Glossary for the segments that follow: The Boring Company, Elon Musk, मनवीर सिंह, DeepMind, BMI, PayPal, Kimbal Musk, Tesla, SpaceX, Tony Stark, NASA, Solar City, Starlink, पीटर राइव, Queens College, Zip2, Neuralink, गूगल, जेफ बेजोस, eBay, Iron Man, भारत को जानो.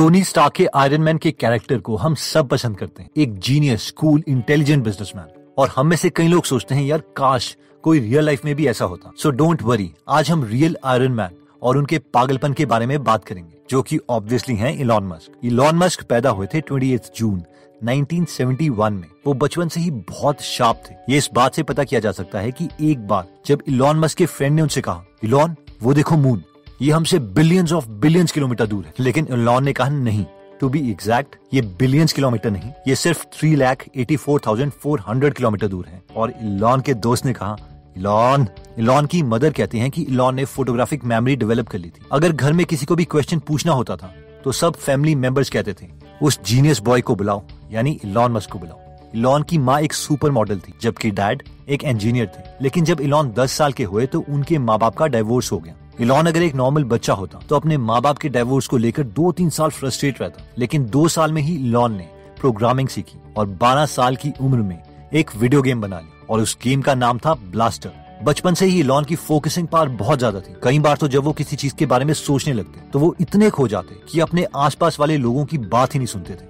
Tony Stark के iron man के character को हम सब पसंद करते हैं, एक जीनियस, कूल, इंटेलिजेंट बिजनेसमैन। और हम में से कई लोग सोचते हैं, यार काश कोई रियल लाइफ में भी ऐसा होता। सो डोंट वरी, आज हम रियल आयरन मैन और उनके पागलपन के बारे में बात करेंगे, जो कि ऑब्वियसली हैं इलॉन मस्क। इलॉन मस्क पैदा हुए थे 28 जून 1971 में। वो बचपन से ही बहुत शार्प थे। ये इस बात से पता किया जा सकता है कि एक बार जब इलॉन मस्क के फ्रेंड ने उनसे कहा, इलॉन वो देखो मून, ये हमसे बिलियंस ऑफ बिलियंस किलोमीटर दूर है। लेकिन इलॉन ने कहा, नहीं, टू बी एग्जैक्ट ये बिलियंस किलोमीटर नहीं, ये सिर्फ 3,84,400 किलोमीटर दूर है। और इलॉन के दोस्त ने कहा, इलॉन की मदर कहती हैं कि इलॉन ने फोटोग्राफिक मेमोरी डेवलप कर ली थी। अगर घर में किसी को भी क्वेश्चन पूछना होता था तो सब फैमिली मेंबर्स कहते थे, उस जीनियस बॉय को बुलाओ, यानी इलॉन मस्क को बुलाओ। इलॉन की माँ एक सुपर मॉडल थी, जबकि डैड एक इंजीनियर थे। लेकिन जब इलॉन 10 साल के हुए तो उनके माँ बाप का डिवोर्स हो गया। इलॉन अगर एक नॉर्मल बच्चा होता तो अपने माँ बाप के डिवोर्स को लेकर 2-3 साल फ्रस्ट्रेट रहता, लेकिन 2 साल में ही इलॉन ने प्रोग्रामिंग सीखी और 12 साल की उम्र में एक वीडियो गेम बना ली, और उस गेम का नाम था ब्लास्टर। बचपन से ही इलॉन की फोकसिंग पावर बहुत ज्यादा थी। कई बार तो जब वो किसी चीज के बारे में सोचने लगते तो वो इतने खो जाते कि अपने आसपास वाले लोगों की बात ही नहीं सुनते थे,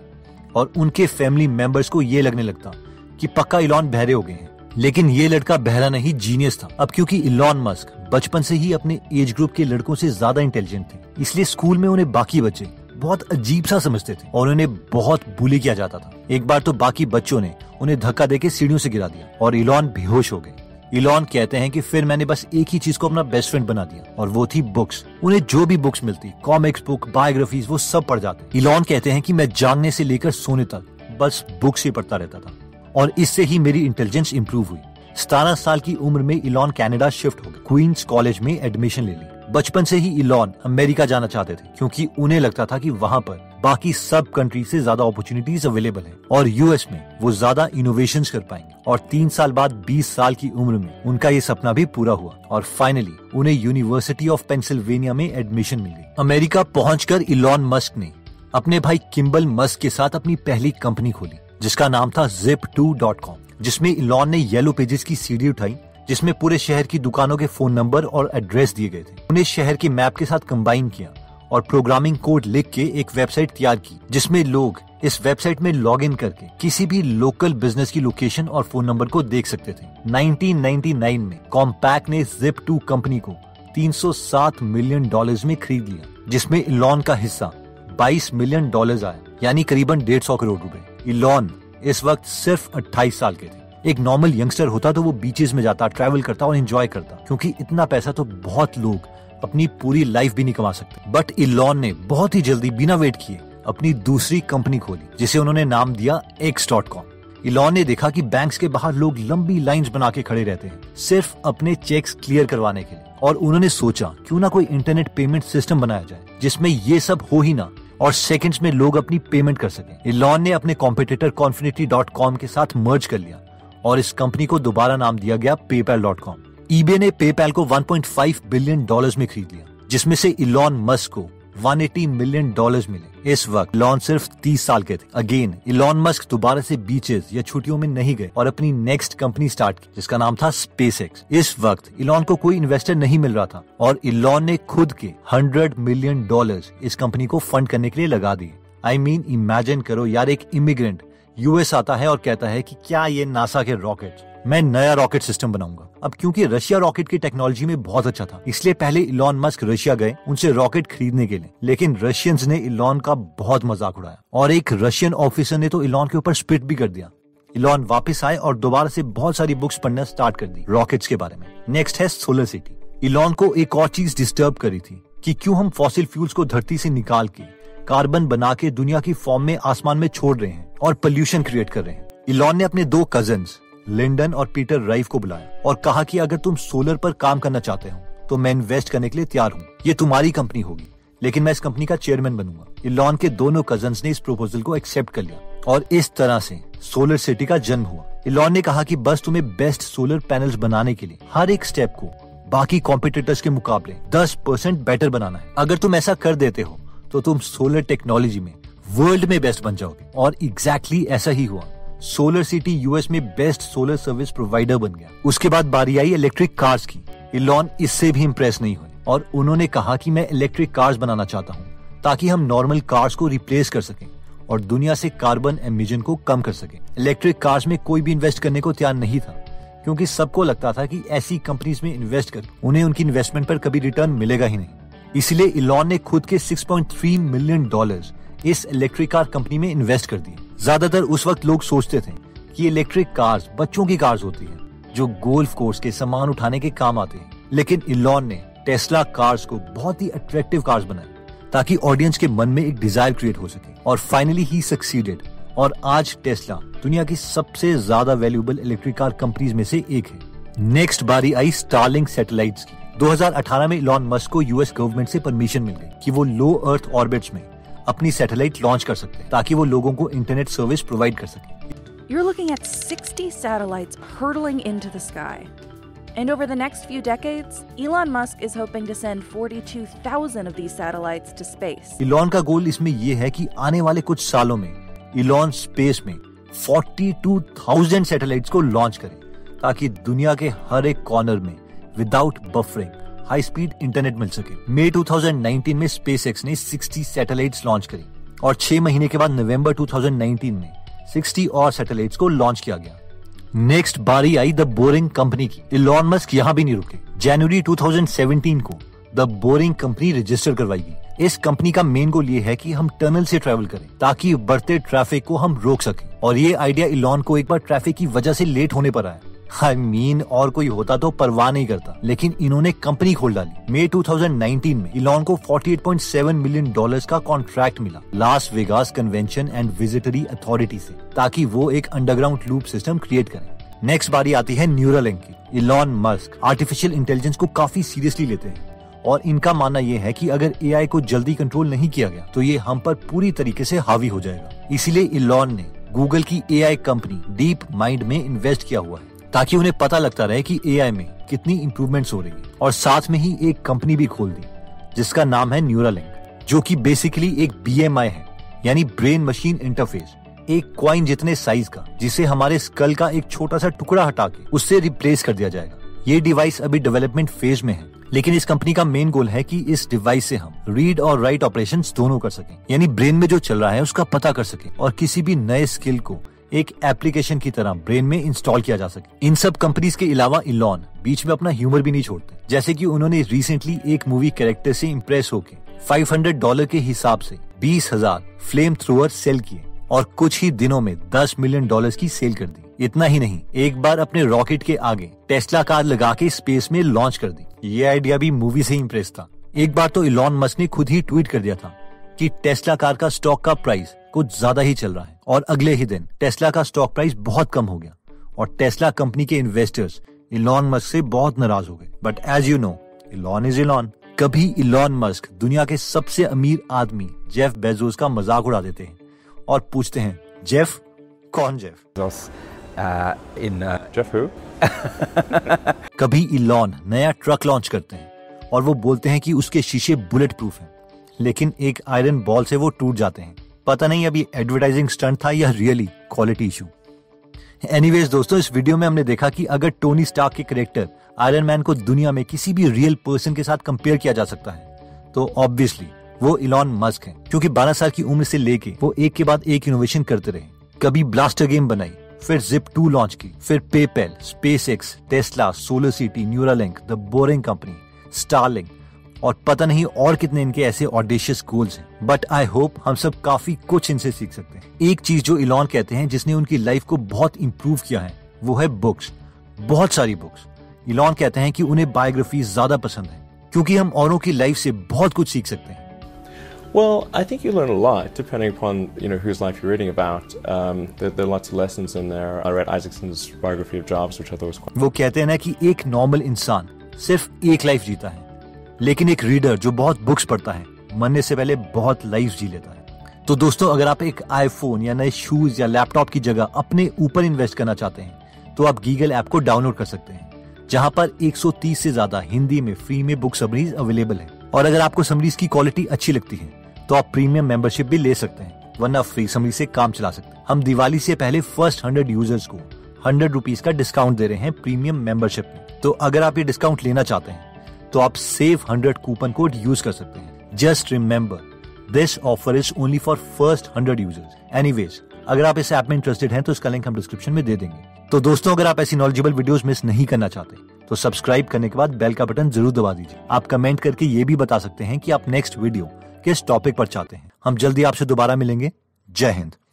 और उनके फैमिली मेंबर्स को ये लगने लगता कि पक्का इलॉन बहरे हो गए हैं। लेकिन ये लड़का बहरा नहीं, जीनियस था। अब क्योंकि इलॉन मस्क बचपन से ही अपने एज ग्रुप के लड़कों से ज्यादा इंटेलिजेंट थे, इसलिए स्कूल में उन्हें बाकी बच्चे बहुत अजीब सा समझते थे और उन्हें बहुत बुली किया जाता था। एक बार तो बाकी बच्चों ने उन्हें धक्का देके सीढ़ियों से गिरा दिया और इलॉन बेहोश हो गए। इलॉन कहते हैं कि फिर मैंने बस एक ही चीज को अपना बेस्ट फ्रेंड बना दिया, और वो थी बुक्स। उन्हें जो भी बुक्स मिलती, कॉमिक्स बुक, बायोग्राफीज, वो सब पढ़ जाते। इलॉन कहते हैं कि मैं जागने से लेकर सोने तक बस बुक्स ही पढ़ता रहता था, और इससे ही मेरी इंटेलिजेंस इम्प्रूव हुई। 17 साल की उम्र में इलॉन कनाडा शिफ्ट हो गए, क्वींस कॉलेज में एडमिशन ले ली। बचपन से ही इलॉन अमेरिका जाना चाहते थे, क्योंकि उन्हें लगता था कि वहाँ पर बाकी सब कंट्री से ज्यादा अपॉर्चुनिटीज अवेलेबल हैं और यूएस में वो ज्यादा इनोवेशंस कर पाएंगे। और 3 साल बाद 20 साल की उम्र में उनका ये सपना भी पूरा हुआ, और फाइनली उन्हें यूनिवर्सिटी ऑफ पेंसिल्वेनिया में एडमिशन मिल गई। अमेरिका पहुंचकर इलॉन मस्क ने अपने भाई किम्बल मस्क के साथ अपनी पहली कंपनी खोली, जिसका नाम था Zip2.com, जिसमें इलॉन ने येलो पेजेस की सीडी उठाई, जिसमें पूरे शहर की दुकानों के फोन नंबर और एड्रेस दिए गए थे। उन्हें शहर के मैप के साथ कंबाइन किया और प्रोग्रामिंग कोड लिख के एक वेबसाइट तैयार की, जिसमें लोग इस वेबसाइट में लॉगिन करके किसी भी लोकल बिजनेस की लोकेशन और फोन नंबर को देख सकते थे। 1999 में कॉम्पैक्ट ने Zip2 कंपनी को $307 मिलियन में खरीद लिया, जिसमें इलॉन का हिस्सा $22 मिलियन आया, यानी करीबन 150 करोड़ रूपए। इलॉन इस वक्त सिर्फ 28 साल के थे। एक नॉर्मल यंगस्टर होता तो वो बीचेस में जाता, ट्रैवल करता और एंजॉय करता, क्योंकि इतना पैसा तो बहुत लोग अपनी पूरी लाइफ भी नहीं कमा सकते। बट इलॉन ने बहुत ही जल्दी बिना वेट किए अपनी दूसरी कंपनी खोली, जिसे उन्होंने नाम दिया X.com। इलॉन ने देखा कि बैंक्स के बाहर लोग लंबी लाइंस बना के खड़े रहते हैं सिर्फ अपने चेक्स क्लियर करवाने के लिए, और उन्होंने सोचा क्यों ना कोई इंटरनेट पेमेंट सिस्टम बनाया जाए जिसमें ये सब हो ही ना और सेकंड्स में लोग अपनी पेमेंट कर सके। इलॉन ने अपने कॉम्पिटिटर Confinity.com के साथ मर्ज कर लिया और इस कंपनी को दोबारा नाम दिया गया PayPal.com। eBay ने PayPal को $1.5 बिलियन में खरीद लिया, जिसमें से इलॉन मस्क को $180 मिलियन मिले। इस वक्त इलॉन सिर्फ 30 साल के थे। अगेन इलॉन मस्क दोबारा से बीचेस या छुट्टियों में नहीं गए और अपनी नेक्स्ट कंपनी स्टार्ट की, जिसका नाम था SpaceX। इस वक्त इलॉन को कोई इन्वेस्टर नहीं मिल रहा था और इलॉन ने खुद के $100 मिलियन इस कंपनी को फंड करने के लिए लगा दिए। आई मीन इमेजिन करो यार, एक इमिग्रेंट यूएस आता है और कहता है कि क्या ये नासा के रॉकेट, मैं नया रॉकेट सिस्टम बनाऊंगा। अब क्योंकि रशिया रॉकेट की टेक्नोलॉजी में बहुत अच्छा था, इसलिए पहले इलॉन मस्क रशिया गए उनसे रॉकेट खरीदने के लिए, लेकिन रशियंस ने इलॉन का बहुत मजाक उड़ाया और एक रशियन ऑफिसर ने तो इलॉन के ऊपर स्पिट भी कर दिया। इलॉन वापस आए और दोबारा से बहुत सारी बुक्स पढ़ना स्टार्ट कर दी रॉकेट्स के बारे में। नेक्स्ट है सोलर सिटी। इलॉन को एक और चीज डिस्टर्ब करी थी कि क्यों हम फॉसिल फ्यूल्स को धरती से निकाल के कार्बन बना के दुनिया की फॉर्म में आसमान में छोड़ रहे हैं और पोल्यूशन क्रिएट कर रहे हैं। इलॉन ने अपने 2 कजन्स लिंडन और पीटर राइव को बुलाया और कहा कि अगर तुम सोलर पर काम करना चाहते हो तो मैं इन्वेस्ट करने के लिए तैयार हूँ, ये तुम्हारी कंपनी होगी, लेकिन मैं इस कंपनी का चेयरमैन बनूंगा। इलॉन के दोनों कजन्स ने इस प्रपोजल को एक्सेप्ट कर लिया और इस तरह से सोलर सिटी का जन्म हुआ। इलॉन ने कहा कि बस तुम्हें बेस्ट सोलर पैनल्स बनाने के लिए हर एक स्टेप को बाकी कॉम्पिटिटर्स के मुकाबले 10% बेटर बनाना है। अगर तुम ऐसा कर देते हो तो तुम सोलर टेक्नोलॉजी में वर्ल्ड में बेस्ट बन जाओगे, और एग्जैक्टली ऐसा ही हुआ। सोलर सिटी यूएस में बेस्ट सोलर सर्विस प्रोवाइडर बन गया। उसके बाद बारी आई इलेक्ट्रिक कार्स की। इलॉन इससे भी इम्प्रेस नहीं हुए और उन्होंने कहा कि मैं इलेक्ट्रिक कार्स बनाना चाहता हूँ, ताकि हम नॉर्मल कार्स को रिप्लेस कर सकें और दुनिया से कार्बन एमिशन को कम कर सकें। इलेक्ट्रिक कार्स में कोई भी इन्वेस्ट करने को तैयार नहीं था क्योंकि सबको लगता था कि ऐसी कंपनीज में इन्वेस्ट कर उन्हें उनकी इन्वेस्टमेंट पर कभी रिटर्न मिलेगा ही नहीं। इसलिए इलॉन ने खुद के $6.3 मिलियन इस इलेक्ट्रिक कार कंपनी में इन्वेस्ट कर दिए। ज्यादातर उस वक्त लोग सोचते थे कि इलेक्ट्रिक कार्स बच्चों की कार्स होती हैं जो गोल्फ कोर्स के सामान उठाने के काम आते हैं, लेकिन इलॉन ने टेस्ला कार्स को बहुत ही अट्रैक्टिव कार्स बनाई ताकि ऑडियंस के मन में एक डिजायर क्रिएट हो सके, और फाइनली ही सक्सीडेड। और आज टेस्ला दुनिया की सबसे ज्यादा वैल्यूएबल इलेक्ट्रिक कार कंपनीज में से एक है। नेक्स्ट बारी आई स्टारलिंक सैटेलाइट्स की। 2018 में इलॉन मस्क को यूएस गवर्नमेंट से परमिशन मिल गई कि वो लो अर्थ ऑर्बिट्स में अपनी सैटेलाइट लॉन्च कर सकते हैं ताकि वो लोगों को इंटरनेट सर्विस प्रोवाइड कर सके। You're looking at 60 satellites hurtling into the sky. And over the next few decades, Elon Musk is hoping to send 42,000 of these satellites to space. Elon का गोल इसमें ये है कि आने वाले कुछ सालों में Elon स्पेस में 42,000 सैटेलाइट्स को लॉन्च करे ताकि दुनिया के हर एक कॉर्नर में without buffering high speed internet मिल सके। मई 2019 में SpaceX ने 60 सैटेलाइट्स लॉन्च करी और 6 महीने के बाद नवंबर 2019 में 60 और सैटेलाइट्स को लॉन्च किया गया। नेक्स्ट बारी आई द बोरिंग कंपनी की। इलॉन मस्क यहाँ भी नहीं रुके। जनवरी 2017 को द बोरिंग कंपनी रजिस्टर करवाएगी। इस कंपनी का मेन गोल ये है कि हम टनल से ट्रैवल करें ताकि बढ़ते ट्रैफिक को हम रोक सकें, और ये आइडिया इलॉन को एक बार ट्रैफिक की वजह से लेट होने पर आया। I mean, और कोई होता तो परवाह नहीं करता, लेकिन इन्होंने कंपनी खोल डाली। मई 2019 में इलॉन को $48.7 मिलियन का कॉन्ट्रैक्ट मिला Las Vegas convention and visitors authority से ताकि वो एक अंडरग्राउंड लूप सिस्टम क्रिएट करे। नेक्स्ट बारी आती है न्यूरालिंक की। इलॉन मस्क आर्टिफिशियल इंटेलिजेंस को काफी सीरियसली लेते हैं और इनका मानना यह है कि अगर AI को जल्दी कंट्रोल नहीं किया गया तो ये हम पर पूरी तरीके से हावी हो जाएगा। इसीलिए इलॉन ने गूगल की AI कंपनी डीप माइंड में इन्वेस्ट किया हुआ है ताकि उन्हें पता लगता रहे कि AI में कितनी इम्प्रूवमेंट्स हो रही है, और साथ में ही एक कंपनी भी खोल दी जिसका नाम है न्यूरालिंक, जो कि बेसिकली एक BMI है यानी ब्रेन मशीन इंटरफेस, एक कॉइन जितने साइज का, जिसे हमारे स्कल का एक छोटा सा टुकड़ा हटा के उससे रिप्लेस कर दिया जाएगा। ये डिवाइस अभी डेवलपमेंट फेज में है, लेकिन इस कंपनी का मेन गोल है कि इस डिवाइस से हम रीड और राइट ऑपरेशंस दोनों कर सकें, यानी ब्रेन में जो चल रहा है उसका पता कर सकें और किसी भी नए स्किल को एक एप्लीकेशन की तरह ब्रेन में इंस्टॉल किया जा सके। इन सब कंपनीज के अलावा इलॉन बीच में अपना ह्यूमर भी नहीं छोड़ते, जैसे कि उन्होंने रिसेंटली एक मूवी कैरेक्टर से इम्प्रेस होके $500 के हिसाब से 20,000 फ्लेम थ्रोअर सेल किए और कुछ ही दिनों में $10 मिलियन की सेल कर दी। इतना ही नहीं, एक बार अपने रॉकेट के आगे टेस्ला कार लगा के स्पेस में लॉन्च कर दी। ये आइडिया भी मूवी से इम्प्रेस था। एक बार तो इलॉन मस्क ने खुद ही ट्वीट कर दिया था कि टेस्ला कार का स्टॉक का प्राइस कुछ ज्यादा ही चल रहा है, और अगले ही दिन टेस्ला का स्टॉक प्राइस बहुत कम हो गया और टेस्ला कंपनी के इन्वेस्टर्स इलॉन मस्क से बहुत नाराज हो गए। But as you know, Elon is Elon. कभी इलॉन मस्क दुनिया के सबसे अमीर आदमी जेफ बेजोस का मजाक उड़ा देते हैं और पूछते हैं, जेफ कौन? जेफ कभी इलॉन नया ट्रक लॉन्च करते हैं और वो बोलते हैं कि उसके शीशे बुलेट प्रूफ हैं, लेकिन एक आयरन बॉल से वो टूट जाते हैं। पता नहीं अभी एडवर्टाइजिंग स्टंट था या रियली क्वालिटी इशू। एनीवेज दोस्तों, इस वीडियो में हमने देखा कि अगर टोनी स्टार्क के कैरेक्टर आयरन मैन को दुनिया में किसी भी रियल पर्सन के साथ कंपेयर किया जा सकता है तो ऑब्वियसली वो इलॉन मस्क हैं, क्योंकि 12 साल की उम्र से लेके वो एक के बाद एक इनोवेशन करते रहे। कभी ब्लास्टर गेम बनाई, फिर Zip2 लॉन्च की, फिर PayPal, SpaceX, Tesla, solar city, Neuralink, the boring company, Starlink, और पता नहीं और कितने इनके ऐसे ऑडिशियस गोल्स हैं। बट आई होप हम सब काफी कुछ इनसे सीख सकते हैं। एक चीज जो इलॉन कहते हैं जिसने उनकी लाइफ को बहुत इम्प्रूव किया है वो है बुक्स, बहुत सारी बुक्स। इलॉन कहते हैं कि उन्हें बायोग्राफी ज्यादा पसंद है क्योंकि हम औरों की लाइफ से बहुत कुछ सीख सकते हैं। Well, I think you learn a lot depending upon, you know, whose life you're reading about. There are lots of lessons in there. I read Isaacson's biography of Jobs, which I thought was quite. वो कहते हैं ना कि एक normal इंसान सिर्फ एक life जीता है, लेकिन एक रीडर जो बहुत बुक्स पढ़ता है मरने से पहले बहुत लाइफ जी लेता है। तो दोस्तों, अगर आप एक आईफोन या नए शूज या लैपटॉप की जगह अपने ऊपर इन्वेस्ट करना चाहते हैं तो आप गूगल ऐप को डाउनलोड कर सकते हैं, जहां पर 130 से ज्यादा हिंदी में फ्री में बुक समरीज अवेलेबल है। और अगर आपको समरीज की क्वालिटी अच्छी लगती है तो आप प्रीमियम मेंबरशिप भी ले सकते हैं, वरना फ्री समरीज से काम चला सकते हैं। हम दिवाली से पहले फर्स्ट 100 यूजर्स को $100 का डिस्काउंट दे रहे हैं प्रीमियम मेंबरशिप में, तो अगर आप ये डिस्काउंट लेना चाहते हैं तो आप सेव 100 कूपन कोड यूज कर सकते हैं। Just remember, This offer is only for first 100 users. Anyways, अगर आप इस ऐप में इंटरेस्टेड हैं तो इसका लिंक हम डिस्क्रिप्शन में दे देंगे। तो दोस्तों, अगर आप ऐसी नॉलेजेबल वीडियोस मिस नहीं करना चाहते तो सब्सक्राइब करने के बाद बेल का बटन जरूर दबा दीजिए। आप कमेंट करके ये भी बता सकते हैं कि आप नेक्स्ट वीडियो किस टॉपिक पर चाहते हैं। हम जल्दी आपसे दोबारा मिलेंगे। जय हिंद।